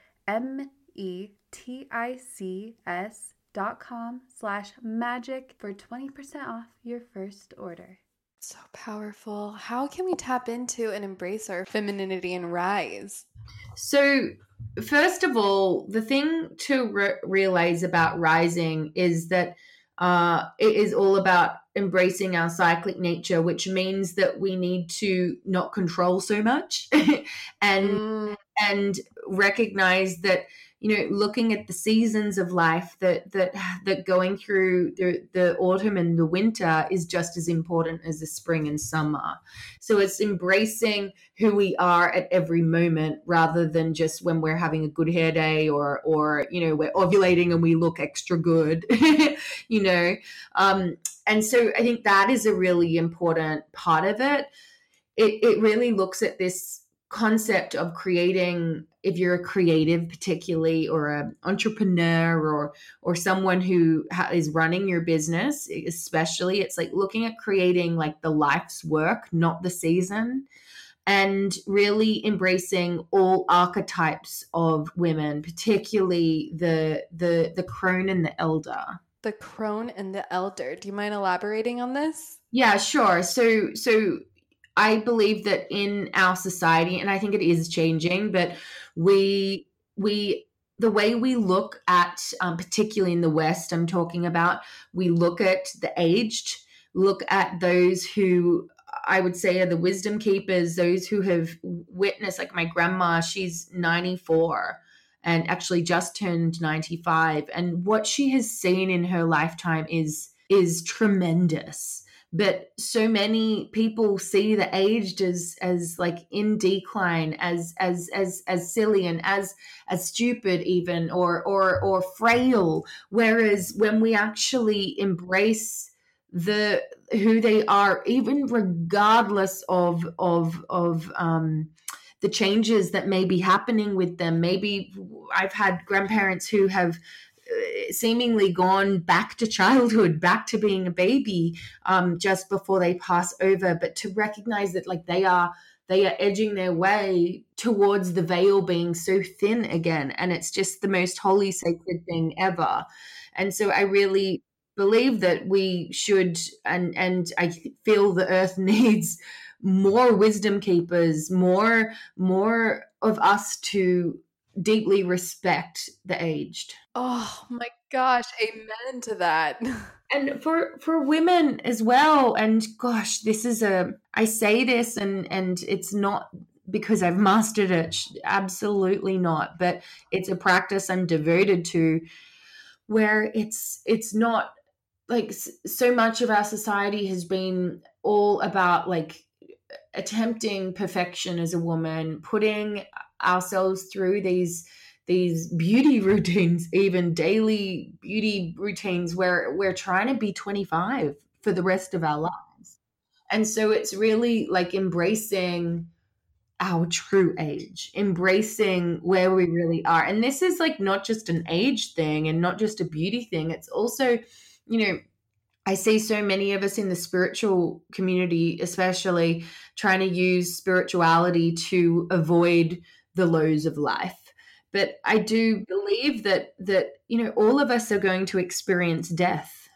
CAUSEMETICS.com/magic for 20% off your first order. So powerful. How can we tap into and embrace our femininity and rise? So first of all, the thing to realize about rising is that it is all about embracing our cyclic nature, which means that we need to not control so much and recognize that, you know, looking at the seasons of life, that going through the autumn and the winter is just as important as the spring and summer. So it's embracing who we are at every moment rather than just when we're having a good hair day or you know, we're ovulating and we look extra good, you know. And so I think that is a really important part of it. It really looks at this concept of creating, if you're a creative particularly, or an entrepreneur or someone who is running your business, especially, it's like looking at creating like the life's work, not the season, and really embracing all archetypes of women, particularly the crone and the elder. The crone and the elder. Do you mind elaborating on this? Yeah, sure. So I believe that in our society, and I think it is changing, but we the way we look at, particularly in the West, I'm talking about, we look at the aged, look at those who I would say are the wisdom keepers, those who have witnessed, like my grandma, she's 94 and actually just turned 95. And what she has seen in her lifetime is tremendous. But so many people see the aged as like in decline, as silly and as stupid even, or frail. Whereas when we actually embrace who they are, even regardless of the changes that may be happening with them. Maybe I've had grandparents who have seemingly gone back to childhood, back to being a baby, just before they pass over, but to recognize that like they are edging their way towards the veil being so thin again. And it's just the most holy, sacred thing ever. And so I really believe that we should, and I feel the earth needs more wisdom keepers, more of us to deeply respect the aged. Oh my gosh, amen to that. And for women as well. And gosh, this is I say this and it's not because I've mastered it. Absolutely not. But it's a practice I'm devoted to, where it's not like so much of our society has been all about like attempting perfection as a woman, putting ourselves through these beauty routines, even daily beauty routines, where we're trying to be 25 for the rest of our lives. And so it's really like embracing our true age, embracing where we really are. And this is like not just an age thing and not just a beauty thing. It's also, you know, I see so many of us in the spiritual community, especially, trying to use spirituality to avoid the lows of life. But I do believe that, you know, all of us are going to experience death,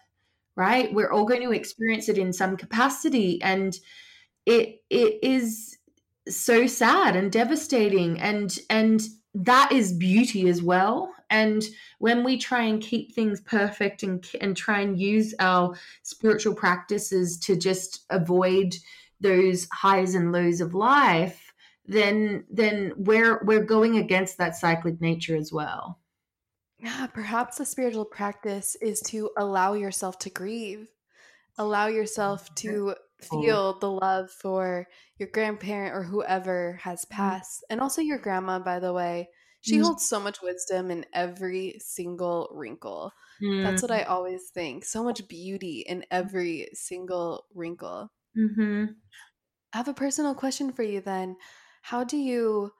right? We're all going to experience it in some capacity. And it is so sad and devastating. And that is beauty as well. And when we try and keep things perfect and try and use our spiritual practices to just avoid those highs and lows of life, then we're going against that cyclic nature as well. Yeah, perhaps a spiritual practice is to allow yourself to grieve, allow yourself to feel the love for your grandparent or whoever has passed. And also your grandma, by the way. She holds so much wisdom in every single wrinkle. That's what I always think. So much beauty in every single wrinkle. Mm-hmm. I have a personal question for you then. How do you,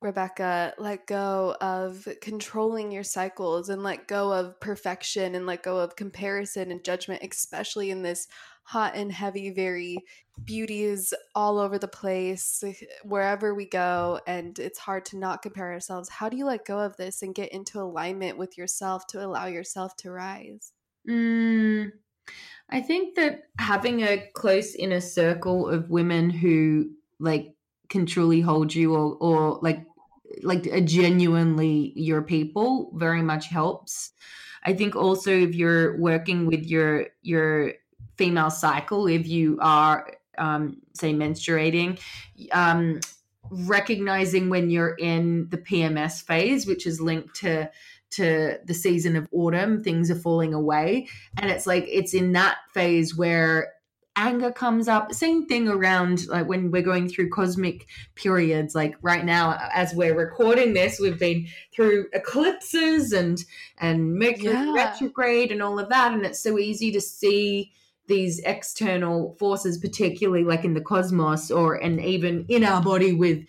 Rebecca, let go of controlling your cycles and let go of perfection and let go of comparison and judgment, especially in this hot and heavy, very beauty is all over the place, wherever we go, and it's hard to not compare ourselves. How do you let go of this and get into alignment with yourself to allow yourself to rise? I think that having a close inner circle of women who like can truly hold you or like a genuinely your people very much helps. I think also if you're working with your female cycle, if you are say menstruating, recognizing when you're in the PMS phase, which is linked to the season of autumn, things are falling away. And it's like, it's in that phase where anger comes up. Same thing around like when we're going through cosmic periods, like right now as we're recording this, we've been through eclipses and Mercury retrograde and all of that. And it's so easy to see these external forces, particularly like in the cosmos or, and even in our body with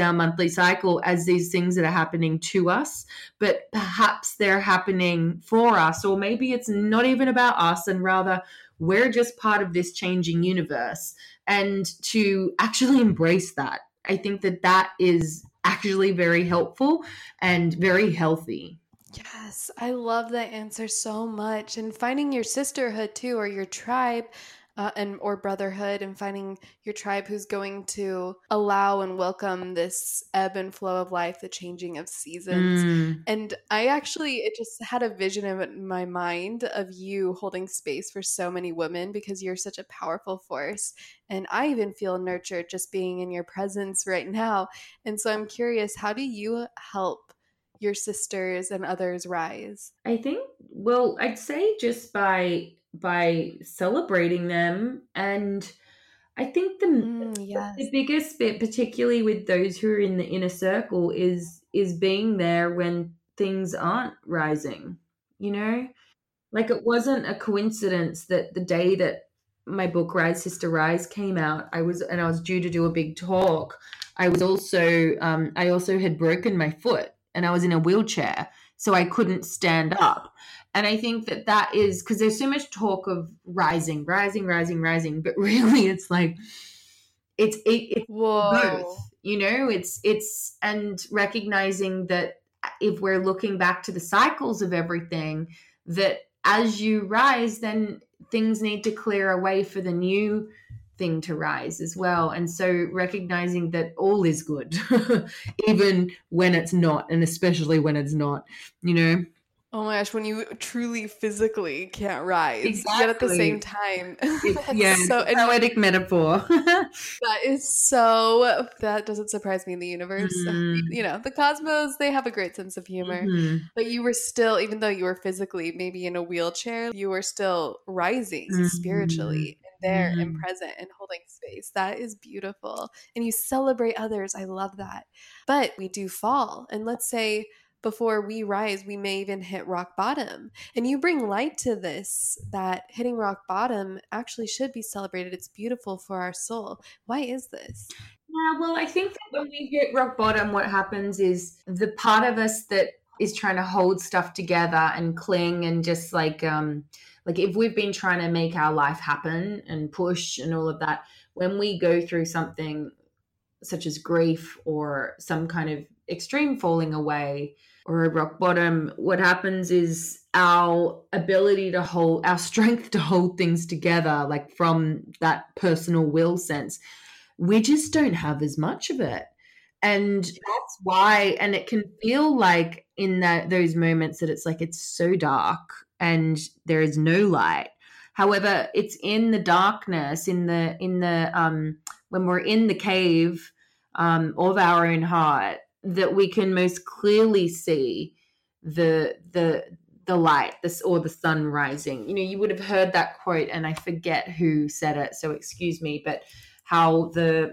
our monthly cycle, as these things that are happening to us, but perhaps they're happening for us, or maybe it's not even about us and rather we're just part of this changing universe, and to actually embrace that. I think that that is actually very helpful and very healthy. Yes, I love that answer so much. And finding your sisterhood too, or your tribe and or brotherhood, and finding your tribe who's going to allow and welcome this ebb and flow of life, the changing of seasons. And I actually, it just had a vision in my mind of you holding space for so many women because you're such a powerful force. And I even feel nurtured just being in your presence right now. And so I'm curious, how do you help your sisters and others rise? I think, well, I'd say just by celebrating them. And I think the biggest bit, particularly with those who are in the inner circle, is being there when things aren't rising, you know? Like it wasn't a coincidence that the day that my book Rise, Sister, Rise came out, I was due to do a big talk. I was also, I also had broken my foot. And I was in a wheelchair, so I couldn't stand up. And I think that that is because there's so much talk of rising, but really it's like it's both, you know, it's and recognizing that if we're looking back to the cycles of everything, that as you rise, then things need to clear a way for the new thing to rise as well. And so recognizing that all is good even when it's not, and especially when it's not, you know. Oh my gosh, when you truly physically can't rise, exactly. Yet at the same time so poetic metaphor. That doesn't surprise me in the universe. You know, the cosmos, they have a great sense of humor. But you were still, even though you were physically maybe in a wheelchair, you were still rising spiritually there and present and holding space. That is beautiful. And you celebrate others. I love that. But we do fall. And let's say before we rise, we may even hit rock bottom. And you bring light to this, that hitting rock bottom actually should be celebrated. It's beautiful for our soul. Why is this? Yeah, well, I think that when we hit rock bottom, what happens is the part of us that is trying to hold stuff together and cling and just like if we've been trying to make our life happen and push and all of that, when we go through something such as grief or some kind of extreme falling away or a rock bottom, what happens is our ability to hold, our strength to hold things together, like from that personal will sense, we just don't have as much of it. And that's why, and it can feel like in those moments that it's like it's so dark and there is no light. However, it's in the darkness, in the when we're in the cave of our own heart, that we can most clearly see the light, this or the sun rising. You know, you would have heard that quote, and I forget who said it, so excuse me, but how the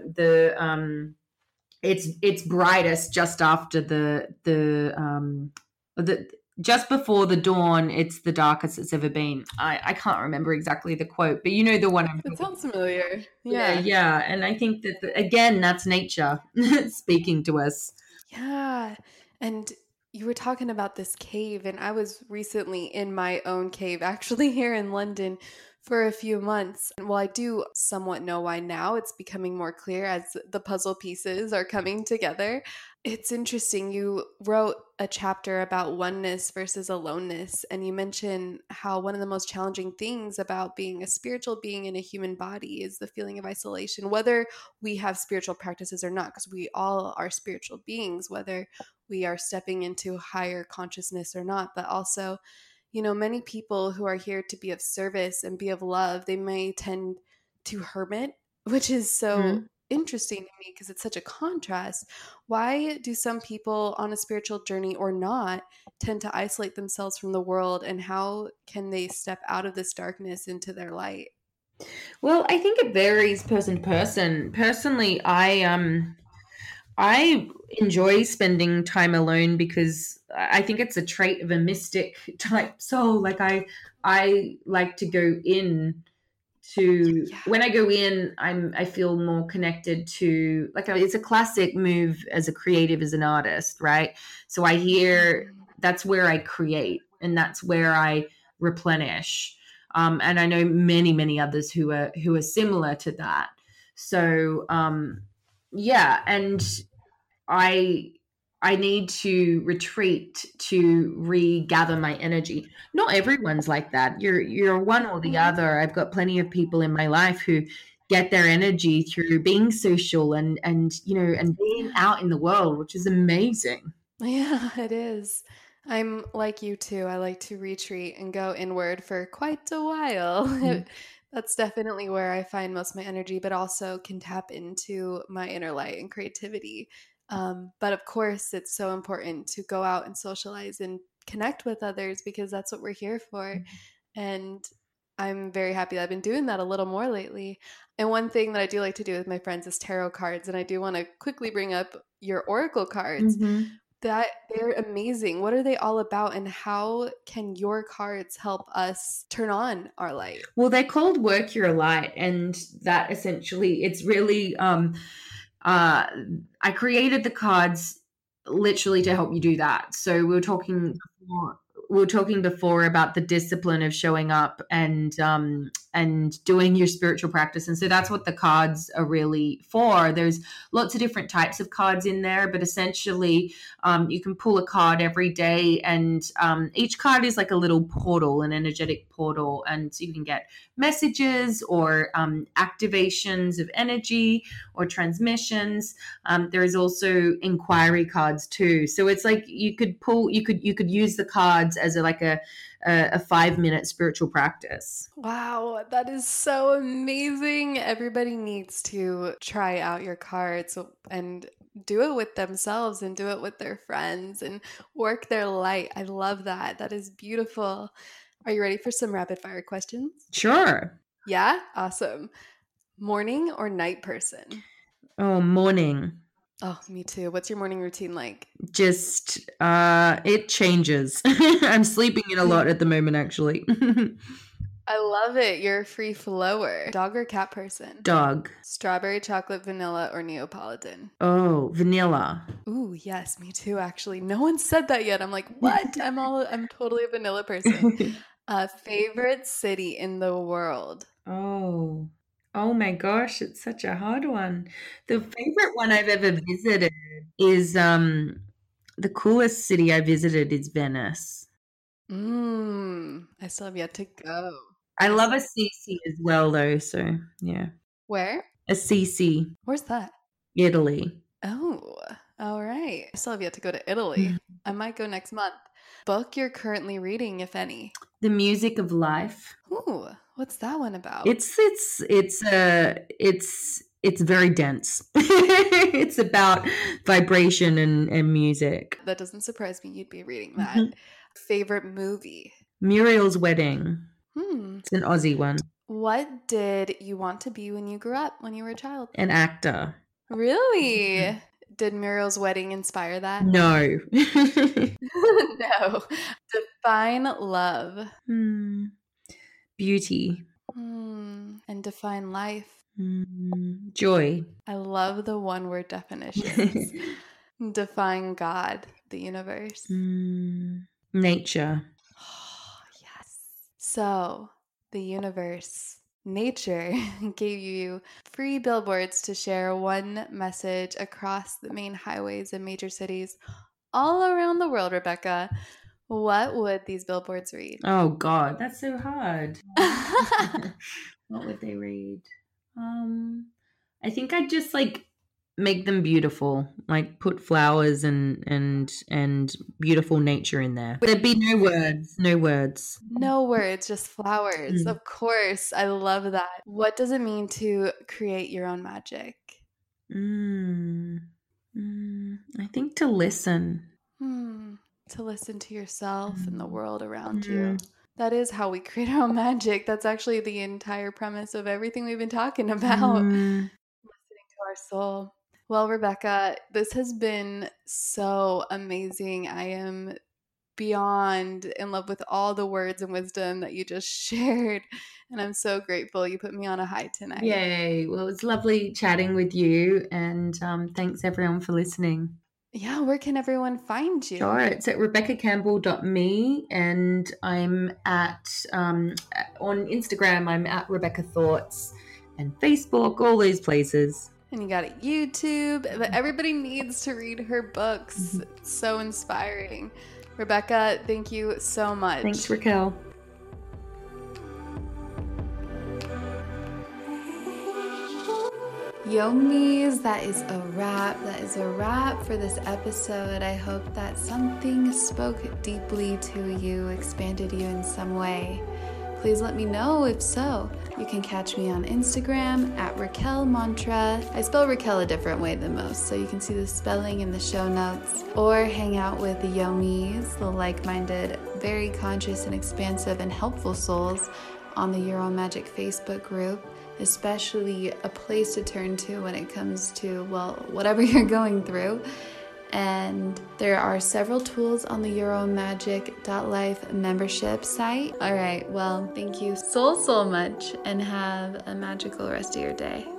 it's brightest just after the just before the dawn. It's the darkest it's ever been. I can't remember exactly the quote, but you know the one. It sounds familiar. Yeah. And I think that again, that's nature speaking to us. Yeah, and you were talking about this cave, and I was recently in my own cave, actually here in London, for a few months. And while I do somewhat know why now, it's becoming more clear as the puzzle pieces are coming together. It's interesting. You wrote a chapter about oneness versus aloneness, and you mention how one of the most challenging things about being a spiritual being in a human body is the feeling of isolation, whether we have spiritual practices or not, because we all are spiritual beings, whether we are stepping into higher consciousness or not. But also, you know, many people who are here to be of service and be of love, they may tend to hermit, which is so interesting to me because it's such a contrast. Why do some people on a spiritual journey or not tend to isolate themselves from the world, and how can they step out of this darkness into their light? Well, I think it varies person to person. Personally, I enjoy spending time alone because I think it's a trait of a mystic type soul. Like I like to go in to when I go in, I feel more connected to, like, it's a classic move as a creative, as an artist, right? So I hear that's where I create and that's where I replenish. And I know many others who are similar to that. So yeah, and I need to retreat to regather my energy. Not everyone's like that. You're one or the other. I've got plenty of people in my life who get their energy through being social and being out in the world, which is amazing. Yeah, it is. I'm like you too. I like to retreat and go inward for quite a while. Mm-hmm. That's definitely where I find most of my energy, but also can tap into my inner light and creativity. But of course, it's so important to go out and socialize and connect with others because that's what we're here for. Mm-hmm. And I'm very happy that I've been doing that a little more lately. And one thing that I do like to do with my friends is tarot cards. And I do want to quickly bring up your oracle cards. Mm-hmm. That they're amazing. What are they all about, and how can your cards help us turn on our light? Well, they're called Work Your Light, and that essentially, it's really I created the cards literally to help you do that. So we were talking before about the discipline of showing up and doing your spiritual practice. And so that's what the cards are really for. There's lots of different types of cards in there, but essentially you can pull a card every day, and each card is like a little portal, an energetic portal. And so you can get messages or activations of energy or transmissions. There is also inquiry cards too. So it's like you could use the cards as a 5-minute spiritual practice. Wow, that is so amazing. Everybody needs to try out your cards and do it with themselves and do it with their friends and work their light. I love that. That is beautiful. Are you ready for some rapid fire questions? Sure. Yeah? Awesome. Morning or night person? Oh, morning. Oh, me too. What's your morning routine like? Just, it changes. I'm sleeping in a lot at the moment, actually. I love it. You're a free flower. Dog or cat person? Dog. Strawberry, chocolate, vanilla, or Neapolitan? Oh, vanilla. Ooh, yes, me too, actually. No one said that yet. I'm like, what? I'm totally a vanilla person. Favorite city in the world? Oh my gosh, it's such a hard one. The favorite one I've ever visited is the coolest city I visited is Venice. I still have yet to go. I love Assisi as well though, so yeah. Where? Assisi. Where's that? Italy. Oh, all right. I still have yet to go to Italy. I might go next month. Book you're currently reading, if any? The Music of Life. Ooh, what's that one about? It's very dense. It's about vibration and music. That doesn't surprise me. You'd be reading that. Mm-hmm. Favorite movie? Muriel's Wedding. It's an Aussie one. What did you want to be when you grew up, when you were a child? An actor. Really? Did Muriel's Wedding inspire that? No. No. Define love. Beauty. And define life. Joy. I love the one-word definitions. Define God, the universe. Nature. Oh, yes. So the universe, nature, gave you free billboards to share one message across the main highways and major cities all around the world, Rebecca. What would these billboards read? Oh, God, that's so hard. What would they read? I think I'd just make them beautiful, put flowers and beautiful nature in there. There'd be no words. No words, just flowers. Of course. I love that. What does it mean to create your own magic? I think to listen. To listen to yourself and the world around you. That is how we create our own magic. That's actually the entire premise of everything we've been talking about. Listening to our soul. Well, Rebecca, this has been so amazing. I am beyond in love with all the words and wisdom that you just shared. And I'm so grateful you put me on a high tonight. Yay. Well, it's lovely chatting with you. And thanks, everyone, for listening. Yeah. Where can everyone find you? Sure. It's at RebeccaCampbell.me. And I'm on Instagram, I'm at Rebecca Thoughts, and Facebook, all those places. And you got a YouTube, but everybody needs to read her books. It's so inspiring. Rebecca, thank you so much. Thanks, Raquel. Yomies, that is a wrap. That is a wrap for this episode. I hope that something spoke deeply to you, expanded you in some way. Please let me know if so. You can catch me on Instagram at Raquel Mantra. I spell Raquel a different way than most, so you can see the spelling in the show notes. Or hang out with the Yomies, the like-minded, very conscious and expansive and helpful souls on the Your Own Magic Facebook group. Especially a place to turn to when it comes to, whatever you're going through. And there are several tools on the Euromagic.life membership site. All right, well, thank you so much and have a magical rest of your day.